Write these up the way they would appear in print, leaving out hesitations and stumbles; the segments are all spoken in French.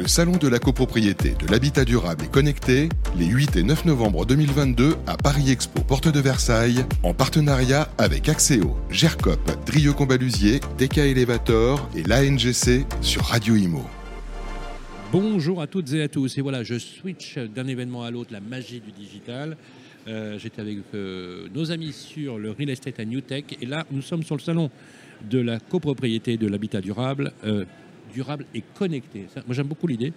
le Salon de la copropriété, de l'habitat durable et connecté, les 8 et 9 novembre 2022 à Paris Expo Porte de Versailles, en partenariat avec Axéo, Gercop, Drieux-Combalusier, TK Elevator et l'ANGC sur Radio Imo. Bonjour à toutes et à tous. Et voilà, je switch d'un événement à l'autre, la magie du digital. J'étais avec nos amis sur le Real Estate à New Tech. Et là, nous sommes sur le salon de la copropriété de l'habitat durable, durable et connecté. Ça, moi, j'aime beaucoup l'idée,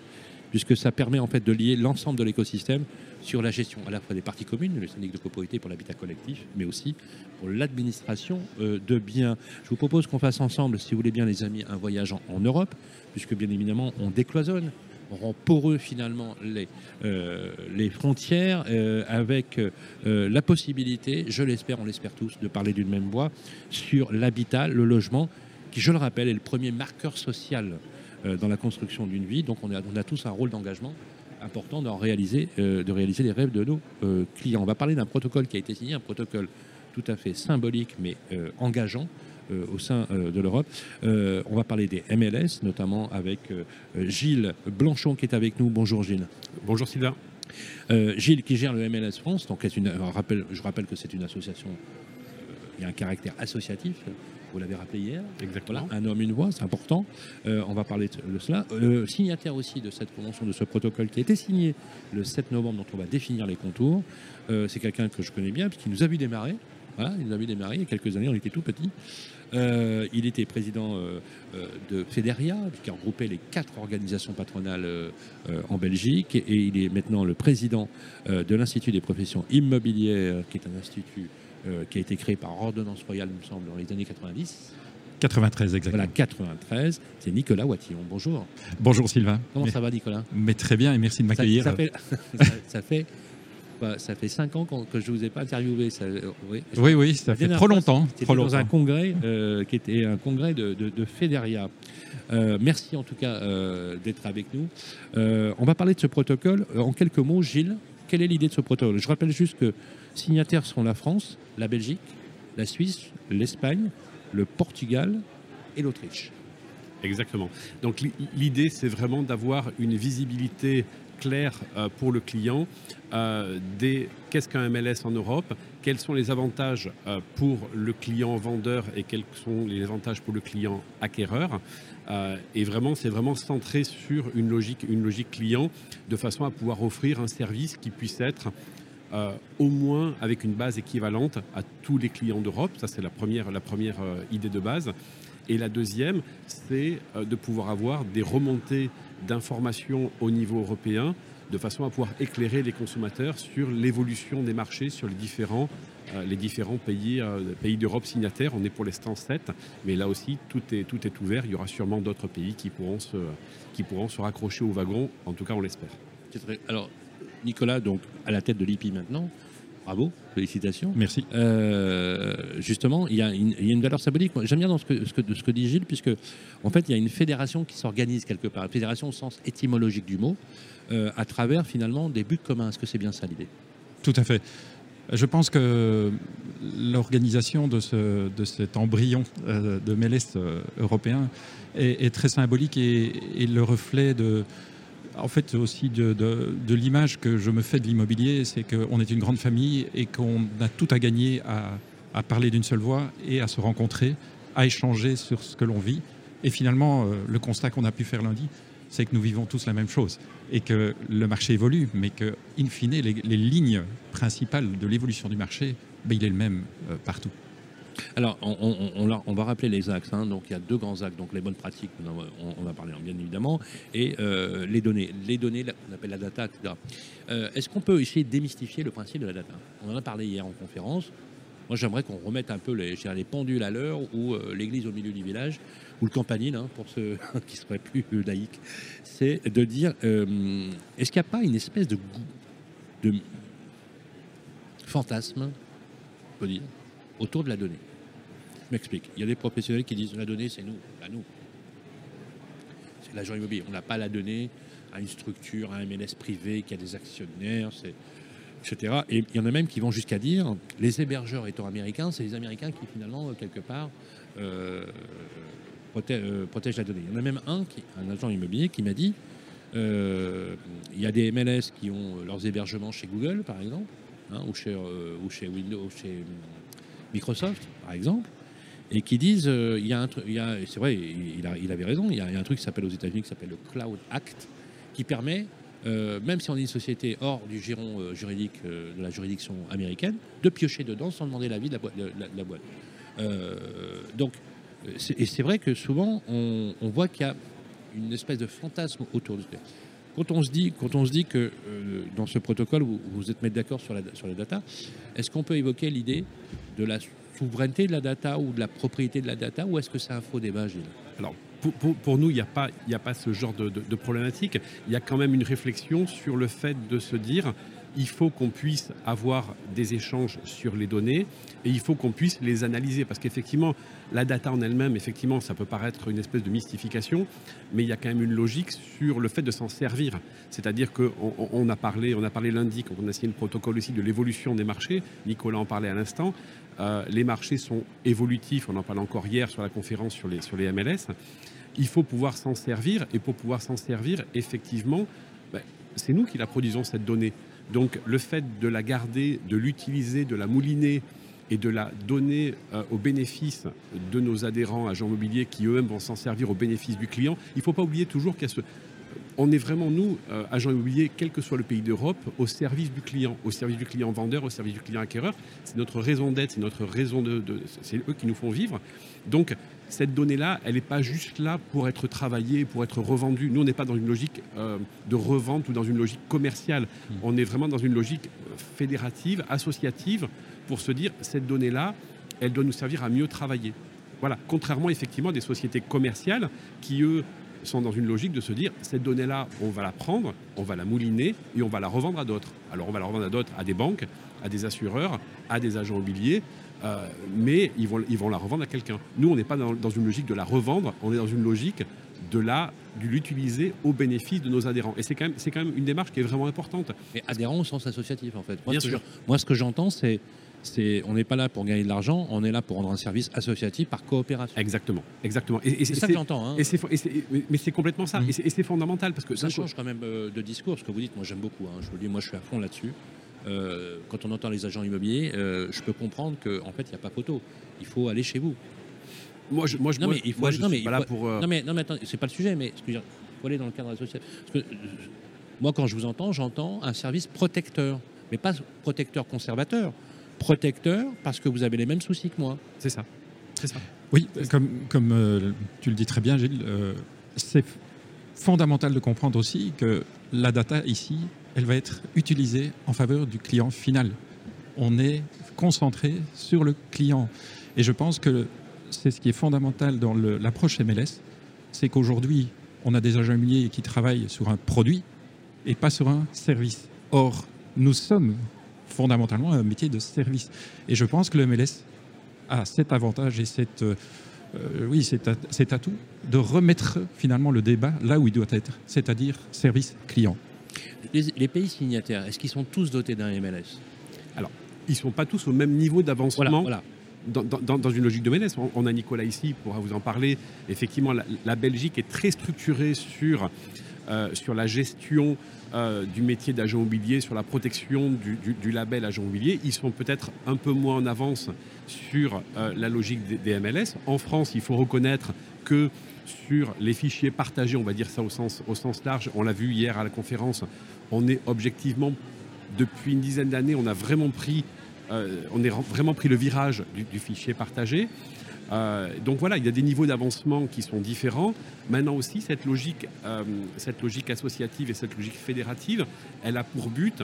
puisque ça permet en fait de lier l'ensemble de l'écosystème sur la gestion à la fois des parties communes, le syndic de copropriété pour l'habitat collectif, mais aussi pour l'administration de biens. Je vous propose qu'on fasse ensemble, si vous voulez bien les amis, un voyage en Europe, puisque bien évidemment on décloisonne, on rend poreux finalement les frontières avec la possibilité, je l'espère, on l'espère tous, de parler d'une même voix sur l'habitat, le logement, qui je le rappelle est le premier marqueur social dans la construction d'une vie, donc on a tous un rôle d'engagement important de réaliser les rêves de nos clients. On va parler d'un protocole qui a été signé, un protocole tout à fait symbolique mais engageant au sein de l'Europe. On va parler des MLS, notamment avec Gilles Blanchon qui est avec nous. Bonjour Gilles. Bonjour Sylvain. Gilles qui gère le MLS France, donc je rappelle que c'est une association, il y a un caractère associatif. Vous l'avez rappelé hier. Exactement. Voilà, un homme, une voix, c'est important. On va parler de cela. Signataire aussi de cette convention, de ce protocole qui a été signé le 7 novembre, dont on va définir les contours. C'est quelqu'un que je connais bien, puisqu'il nous a vu démarrer. Voilà, il nous a vu démarrer il y a quelques années, on était tout petits. Il était président de Federia, qui a regroupé les 4 organisations patronales en Belgique. Et il est maintenant le président de l'Institut des professions immobilières, qui est un institut qui a été créé par ordonnance royale, il me semble, dans les années 90. 93, exactement. Voilà, 93. C'est Nicolas Watillon. Bonjour. Bonjour, Sylvain. Comment ça va, Nicolas ? Mais très bien, et merci de m'accueillir. Ça fait 5 ans que je ne vous ai pas interviewé. Oui, ça fait trop longtemps. C'était dans un congrès qui était un congrès de Federia. Merci, en tout cas, d'être avec nous. On va parler de ce protocole. En quelques mots, Gilles, quelle est l'idée de ce protocole ? Je rappelle juste que signataires sont la France, la Belgique, la Suisse, l'Espagne, le Portugal et l'Autriche. Exactement. Donc l'idée, c'est vraiment d'avoir une visibilité claire pour le client qu'est-ce qu'un MLS en Europe, quels sont les avantages pour le client vendeur et quels sont les avantages pour le client acquéreur. Et vraiment, c'est vraiment centré sur une logique client, de façon à pouvoir offrir un service qui puisse être au moins avec une base équivalente à tous les clients d'Europe. Ça, c'est la première idée de base. Et la deuxième, c'est de pouvoir avoir des remontées d'informations au niveau européen, de façon à pouvoir éclairer les consommateurs sur l'évolution des marchés, sur les différents pays d'Europe signataires. On est pour l'instant 7, mais là aussi, tout est ouvert. Il y aura sûrement d'autres pays qui pourront se raccrocher au wagon. En tout cas, on l'espère. Alors, Nicolas, donc, à la tête de l'IPI maintenant. Bravo, félicitations. Merci. Justement, il y a une valeur symbolique. J'aime bien dans ce que dit Gilles, puisque en fait, il y a une fédération qui s'organise quelque part, une fédération au sens étymologique du mot, à travers finalement des buts communs. Est-ce que c'est bien ça l'idée ? Tout à fait. Je pense que l'organisation de cet embryon de MLS européen est très symbolique et le reflet de... En fait, aussi de l'image que je me fais de l'immobilier, c'est qu'on est une grande famille et qu'on a tout à gagner à parler d'une seule voix et à se rencontrer, à échanger sur ce que l'on vit. Et finalement, le constat qu'on a pu faire lundi, c'est que nous vivons tous la même chose et que le marché évolue, mais que, in fine, les lignes principales de l'évolution du marché, il est le même partout. Alors, on va rappeler les axes. Donc, il y a 2 grands axes. Donc, les bonnes pratiques, on va parler bien évidemment, et les données. Les données, on appelle la data, etc. Est-ce qu'on peut essayer de démystifier le principe de la data ? On en a parlé hier en conférence. Moi, j'aimerais qu'on remette un peu les pendules à l'heure ou l'église au milieu du village, ou le campanile, pour ceux qui seraient plus laïcs. C'est de dire, est-ce qu'il n'y a pas une espèce de goût, de fantasme, on peut dire, autour de la donnée. Je m'explique. Il y a des professionnels qui disent la donnée, c'est nous. Ben nous. C'est l'agent immobilier. On n'a pas la donnée à une structure, à un MLS privé qui a des actionnaires, etc. Et il y en a même qui vont jusqu'à dire les hébergeurs étant américains, c'est les Américains qui finalement, quelque part, protègent la donnée. Il y en a même un agent immobilier qui m'a dit Il y a des MLS qui ont leurs hébergements chez Google, par exemple, hein, ou chez Windows, chez Microsoft, par exemple, et qui disent, c'est vrai, il avait raison, il y a un truc qui s'appelle aux États-Unis qui s'appelle le Cloud Act, qui permet, même si on est une société hors du giron juridique de la juridiction américaine, de piocher dedans sans demander l'avis de la boîte. C'est vrai que souvent, on voit qu'il y a une espèce de fantasme autour de ça. Quand on se dit que dans ce protocole, vous êtes mettre d'accord sur la data, est-ce qu'on peut évoquer l'idée de la souveraineté de la data ou de la propriété de la data, ou est-ce que c'est un faux débat, Gilles ? Alors, pour nous, il n'y a pas ce genre de problématique. Il y a quand même une réflexion sur le fait de se dire il faut qu'on puisse avoir des échanges sur les données et il faut qu'on puisse les analyser. Parce qu'effectivement, la data en elle-même, effectivement, ça peut paraître une espèce de mystification, mais il y a quand même une logique sur le fait de s'en servir. C'est-à-dire qu'on a parlé lundi, quand on a signé le protocole aussi, de l'évolution des marchés. Nicolas en parlait à l'instant. Les marchés sont évolutifs. On en parlait encore hier sur la conférence sur les MLS. Il faut pouvoir s'en servir. Et pour pouvoir s'en servir, effectivement, c'est nous qui la produisons, cette donnée. Donc le fait de la garder, de l'utiliser, de la mouliner et de la donner au bénéfice de nos adhérents agents mobiliers qui eux-mêmes vont s'en servir au bénéfice du client, il ne faut pas oublier toujours qu'on est vraiment nous, agents immobiliers, quel que soit le pays d'Europe, au service du client, vendeur, au service du client acquéreur. C'est notre raison d'être, c'est notre raison c'est eux qui nous font vivre. Donc cette donnée-là, elle n'est pas juste là pour être travaillée, pour être revendue. Nous, on n'est pas dans une logique de revente ou dans une logique commerciale. On est vraiment dans une logique fédérative, associative, pour se dire, cette donnée-là, elle doit nous servir à mieux travailler. Voilà. Contrairement, effectivement, à des sociétés commerciales qui, eux, sont dans une logique de se dire, cette donnée-là, on va la prendre, on va la mouliner et on va la revendre à d'autres. Alors, on va la revendre à d'autres, à des banques, à des assureurs, à des agents immobiliers, mais ils vont la revendre à quelqu'un. Nous, on n'est pas dans une logique de la revendre, on est dans une logique de l'utiliser au bénéfice de nos adhérents. Et c'est quand même une démarche qui est vraiment importante. Mais adhérents au sens associatif, en fait. Moi, ce que j'entends, c'est on n'est pas là pour gagner de l'argent, on est là pour rendre un service associatif par coopération. Exactement. Et c'est ça que j'entends. Hein. Mais c'est complètement ça. Et c'est fondamental. Parce que ça change quand même de discours, ce que vous dites. Moi, j'aime beaucoup. Hein. Je vous le dis, moi, je suis à fond là-dessus. Quand on entend les agents immobiliers, je peux comprendre qu'en fait, il n'y a pas photo. Il faut aller chez vous. Non, mais attendez, c'est pas le sujet, mais il faut aller dans le cadre associatif. Parce que, moi, quand je vous entends, j'entends un service protecteur, mais pas protecteur conservateur. Protecteur parce que vous avez les mêmes soucis que moi. C'est ça. Oui, comme tu le dis très bien, Gilles, c'est fondamental de comprendre aussi que la data ici, elle va être utilisée en faveur du client final. On est concentré sur le client. Et je pense que c'est ce qui est fondamental dans l'approche MLS, c'est qu'aujourd'hui, on a des agents immobiliers qui travaillent sur un produit et pas sur un service. Or, nous sommes fondamentalement un métier de service. Et je pense que le MLS a cet avantage et cet atout de remettre finalement le débat là où il doit être, c'est-à-dire service client. Les pays signataires, est-ce qu'ils sont tous dotés d'un MLS ? Alors, ils ne sont pas tous au même niveau d'avancement voilà. Dans une logique de MLS. On a Nicolas ici pour vous en parler. Effectivement, la Belgique est très structurée sur la gestion du métier d'agent immobilier, sur la protection du label agent immobilier. Ils sont peut-être un peu moins en avance sur la logique des MLS. En France, il faut reconnaître que sur les fichiers partagés, on va dire ça au sens large, on l'a vu hier à la conférence, on est objectivement, depuis une dizaine d'années, on a vraiment pris le virage du fichier partagé. Donc voilà, il y a des niveaux d'avancement qui sont différents. Maintenant aussi, cette logique associative et cette logique fédérative, elle a pour but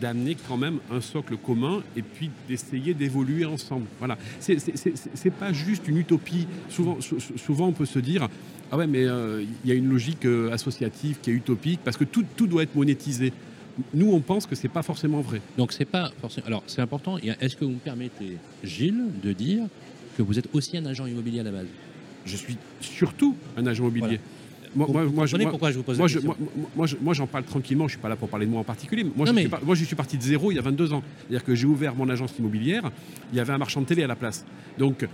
d'amener quand même un socle commun et puis d'essayer d'évoluer ensemble. Voilà, c'est pas juste une utopie. Souvent on peut se dire ah ouais, mais il y a une logique associative qui est utopique parce que tout doit être monétisé. Nous, on pense que c'est pas forcément vrai. Donc c'est pas forcément. Alors c'est important. Est-ce que vous me permettez, Gilles, de dire que vous êtes aussi un agent immobilier à la base ? Je suis surtout un agent immobilier. Voilà. Moi, j'en parle tranquillement, je ne suis pas là pour parler de moi en particulier. Moi, je suis parti de zéro il y a 22 ans. C'est-à-dire que j'ai ouvert mon agence immobilière, il y avait un marchand de télé à la place. Donc,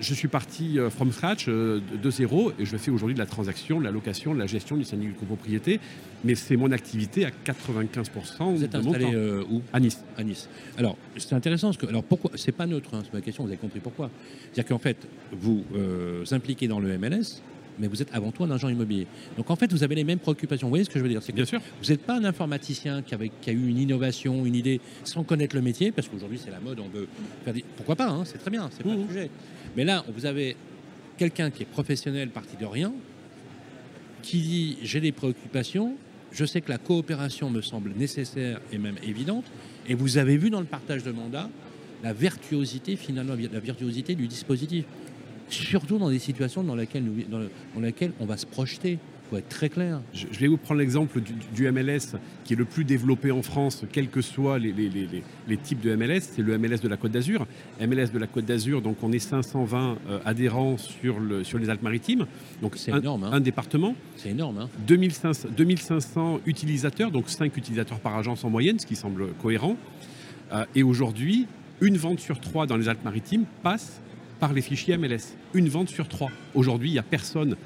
je suis parti from scratch, de zéro, et je fais aujourd'hui de la transaction, de la location, de la gestion du syndic de copropriété, mais c'est mon activité à 95%. Vous êtes installé où ? À Nice. À Nice. Alors, c'est intéressant, parce que, alors pourquoi, c'est pas neutre, hein, c'est ma question, vous avez compris pourquoi. C'est-à-dire qu'en fait, vous vous impliquez dans le MLS, mais vous êtes avant tout un agent immobilier. Donc en fait, vous avez les mêmes préoccupations. Vous voyez ce que je veux dire ? C'est que bien sûr. Vous n'êtes pas un informaticien qui a eu une innovation, une idée, sans connaître le métier, parce qu'aujourd'hui, c'est la mode, on veut faire des... Pourquoi pas, hein, c'est très bien, c'est pas le sujet. Mais là, vous avez quelqu'un qui est professionnel, parti de rien, qui dit « j'ai des préoccupations, je sais que la coopération me semble nécessaire et même évidente », et vous avez vu dans le partage de mandats la virtuosité, finalement, la virtuosité du dispositif. Surtout dans des situations dans lesquelles on va se projeter, pour être très clair. Je vais vous prendre l'exemple du MLS qui est le plus développé en France, quels que soient les types de MLS. C'est le MLS de la Côte d'Azur. MLS de la Côte d'Azur, donc on est 520 adhérents sur les Alpes-Maritimes. Donc c'est énorme, hein. Un département. C'est énorme, hein. 2500 utilisateurs, donc 5 utilisateurs par agence en moyenne, ce qui semble cohérent. Et aujourd'hui, une vente sur 3 dans les Alpes-Maritimes passe par les fichiers MLS. Une vente sur 3. Aujourd'hui, il n'y a personne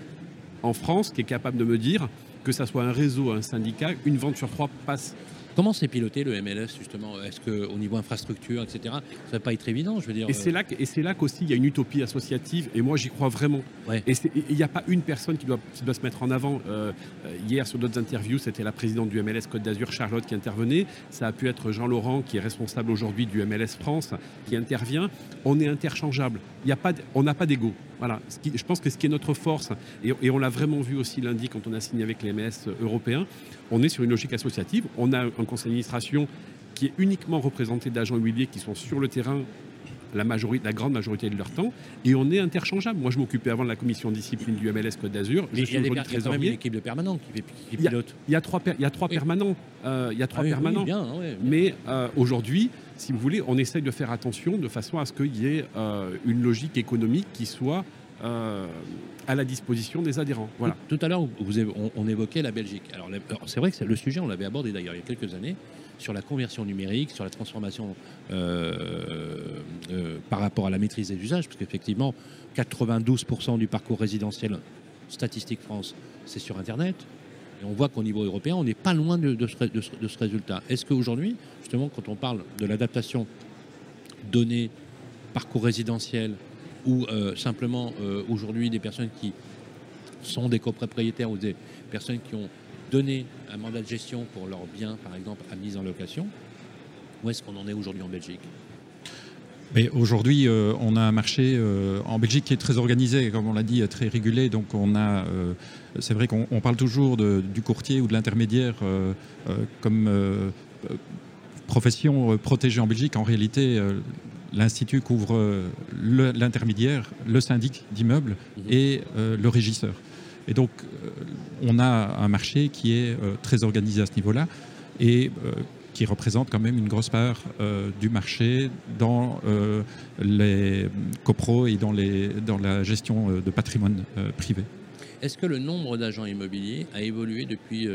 en France qui est capable de me dire que ça soit un réseau, un syndicat, une vente sur 3 passe. Comment c'est piloté le MLS justement ? Est-ce qu'au niveau infrastructure, etc., ça va pas être évident, je veux dire. Et c'est là qu'aussi il y a une utopie associative, et moi j'y crois vraiment. Ouais. Et il n'y a pas une personne qui doit se mettre en avant. Hier, sur d'autres interviews, c'était la présidente du MLS Côte d'Azur, Charlotte, qui intervenait. Ça a pu être Jean-Laurent, qui est responsable aujourd'hui du MLS France, qui intervient. On est interchangeable. On n'a pas d'ego. Voilà. Je pense que ce qui est notre force, et on l'a vraiment vu aussi lundi quand on a signé avec les MLS européens, on est sur une logique associative. On a un conseil d'administration qui est uniquement représenté d'agents immobiliers qui sont sur le terrain la grande majorité de leur temps, et on est interchangeable. Moi, je m'occupais avant de la commission discipline du MLS Côte d'Azur. Il y a quand même une équipe de permanents qui pilote. Il y a 3 permanents. Mais aujourd'hui, si vous voulez, on essaye de faire attention de façon à ce qu'il y ait une logique économique qui soit à la disposition des adhérents. Voilà. Tout à l'heure, on évoquait la Belgique. Alors, c'est vrai que le sujet, on l'avait abordé d'ailleurs il y a quelques années, sur la conversion numérique, sur la transformation par rapport à la maîtrise des usages, parce qu'effectivement, 92% du parcours résidentiel, statistique France, c'est sur Internet. Et on voit qu'au niveau européen, on n'est pas loin de ce résultat. Est-ce qu'aujourd'hui, justement, quand on parle de l'adaptation données, parcours résidentiel, ou simplement aujourd'hui des personnes qui sont des copropriétaires ou des personnes qui ont donné un mandat de gestion pour leurs biens, par exemple, à mise en location, où est-ce qu'on en est aujourd'hui en Belgique ? Mais aujourd'hui, on a un marché en Belgique qui est très organisé, comme on l'a dit, très régulé. Donc, on a, c'est vrai qu'on parle toujours du courtier ou de l'intermédiaire comme profession protégée en Belgique. En réalité, l'Institut couvre l'intermédiaire, le syndic d'immeuble et le régisseur. Et donc, on a un marché qui est très organisé à ce niveau-là et qui représente quand même une grosse part du marché dans les copros et dans la gestion de patrimoine privé. Est-ce que le nombre d'agents immobiliers a évolué depuis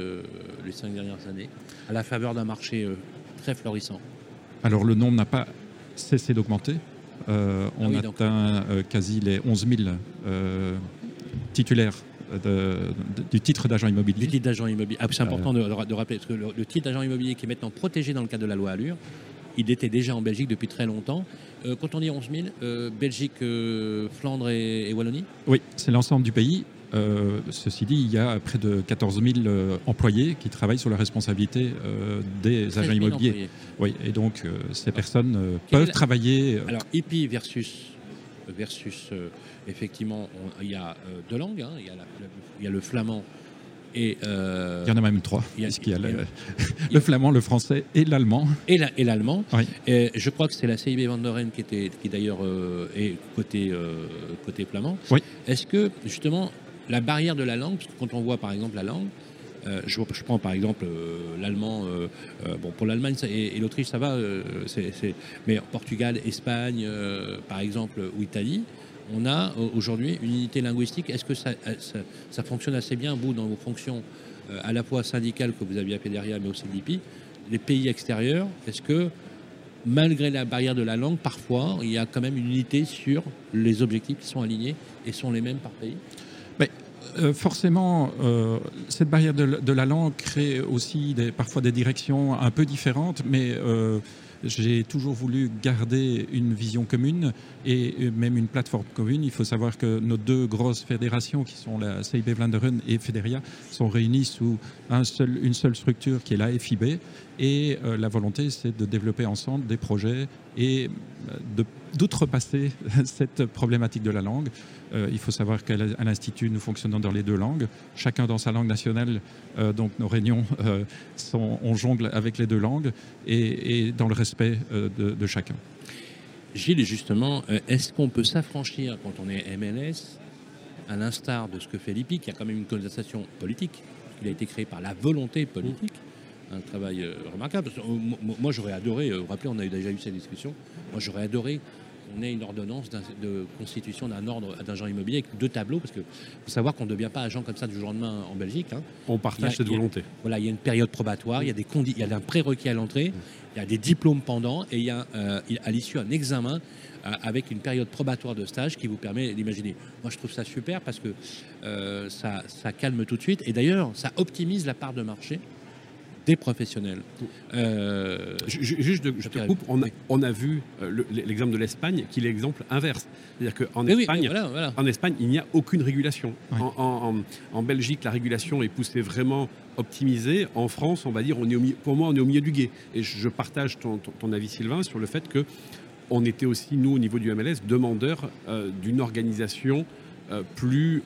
les 5 dernières années à la faveur d'un marché très florissant ? Alors, le nombre n'a pas cessé d'augmenter. On atteint quasi les 11 000 titulaires du titre d'agent immobilier. Du titre d'agent immobilier. Ah, c'est important de rappeler, parce que le titre d'agent immobilier qui est maintenant protégé dans le cadre de la loi Alure, il était déjà en Belgique depuis très longtemps. Quand on dit 11 000, Belgique, Flandre et Wallonie ? Oui, c'est l'ensemble du pays. Ceci dit, il y a près de 14 000 employés qui travaillent sur la responsabilité des agents immobiliers. Employés. Oui, et donc ces personnes peuvent travailler. Alors, IPI versus effectivement, il y a deux langues, hein, il y a le flamand et... il y en a même 3, puisqu'il y a le flamand, le français et l'allemand. Et l'allemand. Oui. Et je crois que c'est la CIB Vlaanderen qui d'ailleurs est côté flamand. Oui. Est-ce que, justement, la barrière de la langue, parce que quand on voit par exemple la langue, je prends par exemple l'allemand, bon, pour l'Allemagne et l'Autriche ça va, mais Portugal, Espagne par exemple, ou Italie, on a aujourd'hui une unité linguistique. Est-ce que ça fonctionne assez bien, vous, dans vos fonctions à la fois syndicales que vous aviez à Pederia, mais aussi à l'IPI, les pays extérieurs, est-ce que, malgré la barrière de la langue, parfois, il y a quand même une unité sur les objectifs qui sont alignés et sont les mêmes par pays ? Mais forcément, cette barrière de la langue crée aussi parfois des directions un peu différentes, mais j'ai toujours voulu garder une vision commune et même une plateforme commune. Il faut savoir que nos deux grosses fédérations, qui sont la CIB Vlaanderen et Federia, sont réunies sous une seule structure qui est la FIB. Et la volonté, c'est de développer ensemble des projets et d'outrepasser cette problématique de la langue. Il faut savoir qu'à l'Institut, nous fonctionnons dans les deux langues, chacun dans sa langue nationale. Donc nos réunions, on jongle avec les deux langues et dans le respect de chacun. Gilles, justement, est-ce qu'on peut s'affranchir quand on est MLS, à l'instar de ce que fait l'IPI, qui a quand même une connotation politique, il a été créé par la volonté politique, un travail remarquable. Moi, j'aurais adoré, vous vous rappelez, on a déjà eu cette discussion, moi, j'aurais adoré qu'on ait une ordonnance de constitution d'un ordre d'agent immobilier avec deux tableaux, parce qu'il faut savoir qu'on ne devient pas agent comme ça du jour au lendemain en Belgique. Hein. On partage cette volonté. Voilà, il y a une période probatoire, il y a un prérequis à l'entrée, il y a des diplômes pendant, et il y a à l'issue un examen avec une période probatoire de stage qui vous permet d'imaginer. Moi, je trouve ça super parce que ça calme tout de suite, et d'ailleurs, ça optimise la part de marché des professionnels. Je te coupe, on a vu l'exemple de l'Espagne qui est l'exemple inverse. C'est-à-dire qu'en Espagne, En Espagne, il n'y a aucune régulation. Oui. En Belgique, la régulation est poussée vraiment optimisée. En France, on va dire, on est au milieu du gué. Et je partage ton avis, Sylvain, sur le fait que on était aussi, nous, au niveau du MLS, demandeurs d'une organisation plus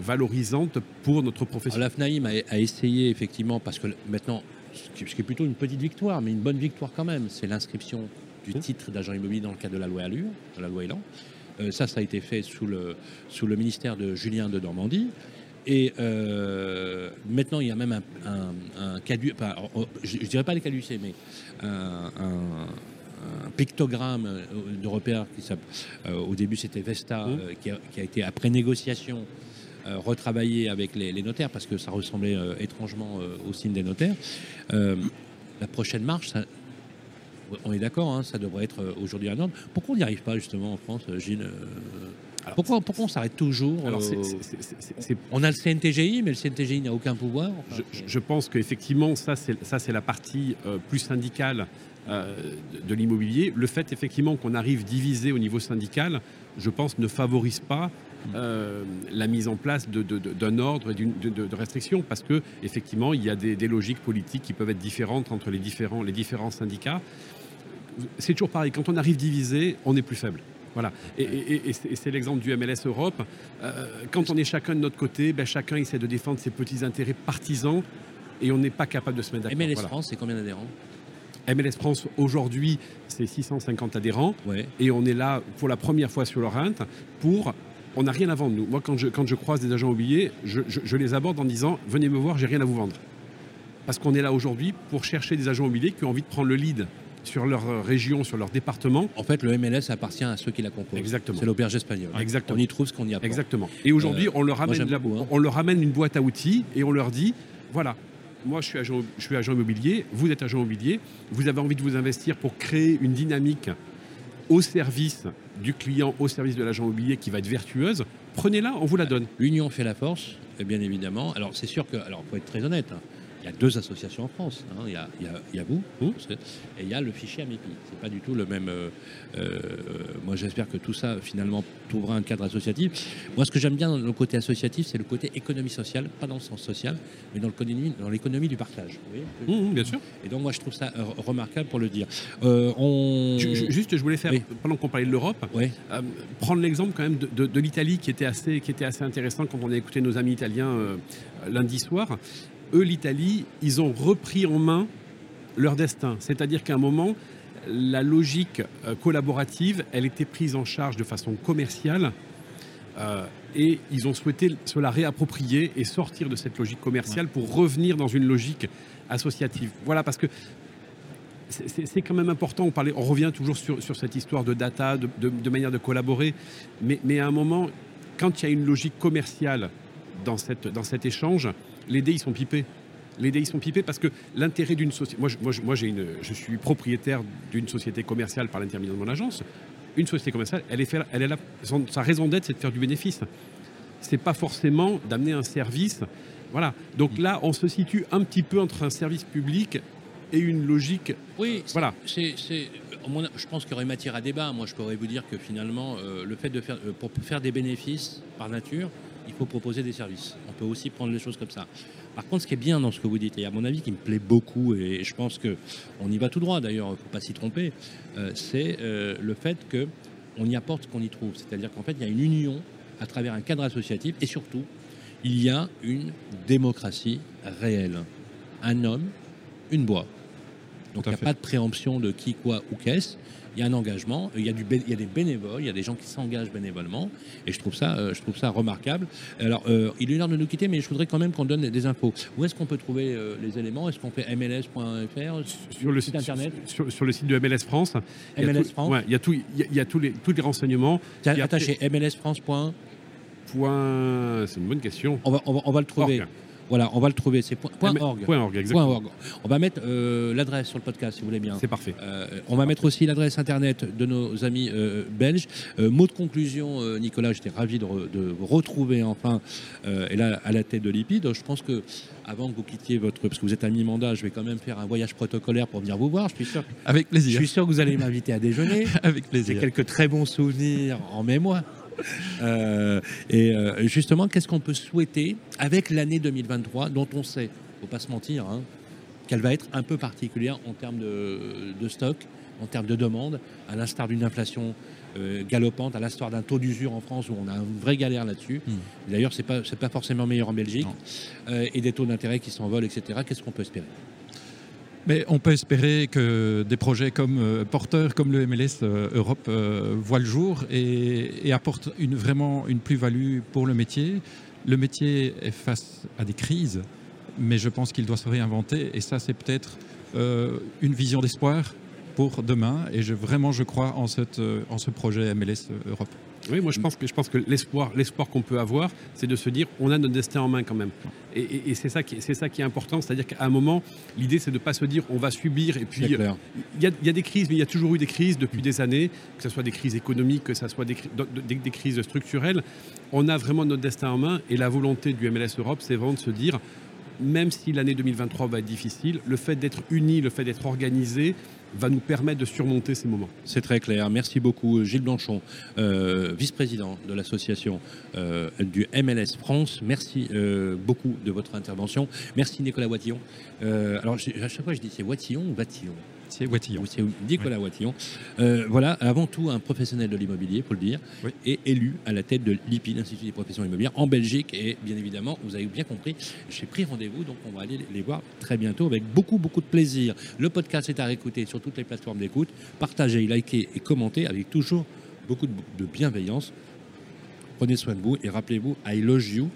valorisante pour notre profession. La FNAIM a essayé effectivement, parce que maintenant, ce qui est plutôt une petite victoire, mais une bonne victoire quand même, c'est l'inscription du titre d'agent immobilier dans le cadre de la loi Alure, de la loi Elan. Ça a été fait sous le ministère de Julien de Normandie. Et maintenant, il y a même un caducé, enfin, je ne dirais pas les caducés, mais un pictogramme européen qui, au début c'était Vesta, qui a été après négociation retravaillé avec les notaires parce que ça ressemblait étrangement au signe des notaires. La prochaine marche, ça, on est d'accord, hein, ça devrait être aujourd'hui un ordre. Pourquoi on n'y arrive pas justement en France, Gilles ? Pourquoi on s'arrête toujours On a le CNTGI, mais le CNTGI n'a aucun pouvoir. Enfin, je pense qu'effectivement, ça, c'est la partie plus syndicale de l'immobilier. Le fait, effectivement, qu'on arrive divisé au niveau syndical, je pense, ne favorise pas la mise en place d'un ordre et de restrictions, parce que effectivement, il y a des logiques politiques qui peuvent être différentes entre les différents syndicats. C'est toujours pareil. Quand on arrive divisé, on est plus faible. Voilà. Et c'est l'exemple du MLS Europe. Quand on est chacun de notre côté, chacun essaie de défendre ses petits intérêts partisans et on n'est pas capable de se mettre d'accord. MLS France, c'est combien d'adhérents ? MLS France, aujourd'hui, c'est 650 adhérents. Ouais. Et on est là pour la première fois sur l'Orinthe pour... On n'a rien à vendre, nous. Moi, quand je croise des agents immobiliers, je les aborde en disant « Venez me voir, j'ai rien à vous vendre ». Parce qu'on est là aujourd'hui pour chercher des agents immobiliers qui ont envie de prendre le lead sur leur région, sur leur département. En fait, le MLS appartient à ceux qui la composent. Exactement. C'est l'auberge espagnole. Exactement. On y trouve ce qu'on y apporte. Exactement. Et aujourd'hui, on leur amène une boîte à outils et on leur dit, voilà, moi je suis agent immobilier, vous êtes agent immobilier, vous avez envie de vous investir pour créer une dynamique au service du client, au service de l'agent immobilier qui va être vertueuse, prenez-la, on vous la donne. L'union fait la force, bien évidemment. Alors c'est sûr que, alors faut être très honnête, hein. Il y a deux associations en France. Hein. Il y a vous, et il y a le fichier Amipi. C'est pas du tout le même... moi, j'espère que tout ça, finalement, trouvera un cadre associatif. Moi, ce que j'aime bien dans le côté associatif, c'est le côté économie sociale, pas dans le sens social, mais dans l'économie du partage. Vous voyez bien sûr. Et donc, moi, je trouve ça remarquable pour le dire. Juste, je voulais faire, pendant qu'on parlait de l'Europe, prendre l'exemple quand même de l'Italie qui était assez intéressant quand on a écouté nos amis italiens lundi soir. Eux, l'Italie, ils ont repris en main leur destin. C'est-à-dire qu'à un moment, la logique collaborative, elle était prise en charge de façon commerciale et ils ont souhaité se la réapproprier et sortir de cette logique commerciale pour revenir dans une logique associative. Voilà, parce que c'est quand même important. On revient toujours sur cette histoire de data, de manière de collaborer, mais à un moment, quand il y a une logique commerciale dans cet échange, les dés, ils sont pipés. Les dés, ils sont pipés parce que l'intérêt d'une société... Je suis propriétaire d'une société commerciale par l'intermédiaire de mon agence. Une société commerciale, elle est là, sa raison d'être, c'est de faire du bénéfice. C'est pas forcément d'amener un service. Voilà. Donc là, on se situe un petit peu entre un service public et une logique... Oui, voilà. Je pense qu'il y aurait matière à débat. Moi, je pourrais vous dire que finalement, le fait de faire, pour faire des bénéfices par nature, il faut proposer des services. On peut aussi prendre les choses comme ça. Par contre, ce qui est bien dans ce que vous dites, et à mon avis qui me plaît beaucoup, et je pense qu'on y va tout droit d'ailleurs, il ne faut pas s'y tromper, c'est le fait qu'on y apporte ce qu'on y trouve. C'est-à-dire qu'en fait, il y a une union à travers un cadre associatif, et surtout, il y a une démocratie réelle. Un homme, une voix. Donc il n'y a pas de préemption de qui, quoi ou qu'est-ce. Il y a un engagement, il y a des bénévoles, il y a des gens qui s'engagent bénévolement, et je trouve ça remarquable. Alors, il est l'heure de nous quitter, mais je voudrais quand même qu'on donne des infos. Où est-ce qu'on peut trouver les éléments ? Est-ce qu'on fait MLS.fr sur le site internet ? Sur le site de MLS France. MLS France. Ouais, il y a tous les renseignements. C'est attaché MLS France. C'est une bonne question. On va le trouver. Org. Voilà, on va le trouver, c'est .org. .org, exactement. .org. On va mettre l'adresse sur le podcast, si vous voulez bien. C'est parfait. On va mettre aussi l'adresse internet de nos amis belges. Mot de conclusion, Nicolas, j'étais ravi de vous retrouver enfin, et là, à la tête de l'IPI. Je pense que, avant que vous quittiez parce que vous êtes à mi-mandat, je vais quand même faire un voyage protocolaire pour venir vous voir. Avec plaisir. Je suis sûr que vous allez m'inviter à déjeuner. Avec plaisir. J'ai quelques très bons souvenirs en mémoire. Et justement, qu'est-ce qu'on peut souhaiter avec l'année 2023, dont on sait, il ne faut pas se mentir, qu'elle va être un peu particulière en termes de stock, en termes de demande, à l'instar d'une inflation galopante, à l'instar d'un taux d'usure en France où on a une vraie galère là-dessus. D'ailleurs, c'est pas forcément meilleur en Belgique. Et des taux d'intérêt qui s'envolent, etc. Qu'est-ce qu'on peut espérer ? Mais on peut espérer que des projets comme Porteur, comme le MLS Europe voient le jour et apportent vraiment une plus-value pour le métier. Le métier est face à des crises, mais je pense qu'il doit se réinventer. Et ça, c'est peut-être une vision d'espoir pour demain. Et je crois en ce projet MLS Europe. Oui, moi je pense que l'espoir qu'on peut avoir, c'est de se dire on a notre destin en main quand même. Et c'est ça qui est important, c'est-à-dire qu'à un moment, l'idée c'est de ne pas se dire on va subir. Et puis il y a des crises, mais il y a toujours eu des crises depuis des années, que ce soit des crises économiques, que ce soit des crises structurelles. On a vraiment notre destin en main et la volonté du MLS Europe, c'est vraiment de se dire, même si l'année 2023 va être difficile, le fait d'être unis, le fait d'être organisé, va nous permettre de surmonter ces moments. C'est très clair. Merci beaucoup Gilles Blanchon, vice-président de l'association du MLS France. Merci beaucoup de votre intervention. Merci Nicolas Watillon. Alors à chaque fois je dis c'est Watillon ou Vatillon ? C'est Watillon. C'est Nicolas Watillon. Voilà, avant tout un professionnel de l'immobilier, faut le dire, et élu à la tête de l'IPI, l'Institut des professions immobilières, en Belgique. Et bien évidemment, vous avez bien compris, j'ai pris rendez-vous, donc on va aller les voir très bientôt avec beaucoup, beaucoup de plaisir. Le podcast est à réécouter sur toutes les plateformes d'écoute. Partagez, likez et commentez avec toujours beaucoup de bienveillance. Prenez soin de vous et rappelez-vous, I Loge You,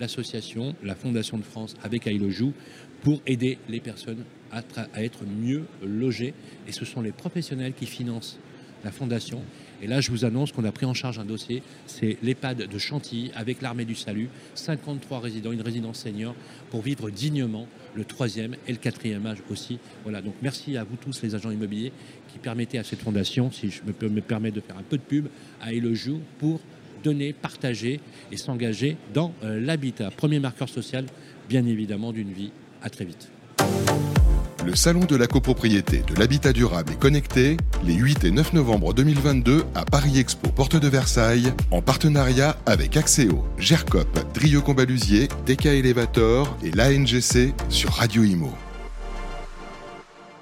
l'association, la Fondation de France avec I Loge You, pour aider les personnes à être mieux logées. Et ce sont les professionnels qui financent la fondation. Et là, je vous annonce qu'on a pris en charge un dossier. C'est l'EHPAD de Chantilly avec l'Armée du Salut. 53 résidents, une résidence senior pour vivre dignement le 3e et le 4e âge aussi. Voilà, donc merci à vous tous les agents immobiliers qui permettez à cette fondation, si je peux me permettre de faire un peu de pub, à I Loge You pour donner, partager et s'engager dans l'habitat. Premier marqueur social, bien évidemment, d'une vie. À très vite. Le Salon de la copropriété, de l'habitat durable et connecté, les 8 et 9 novembre 2022 à Paris Expo Porte de Versailles, en partenariat avec Axéo, Gercop, Drieux-Combalusier, TK Elevator et l'ANGC sur Radio Imo.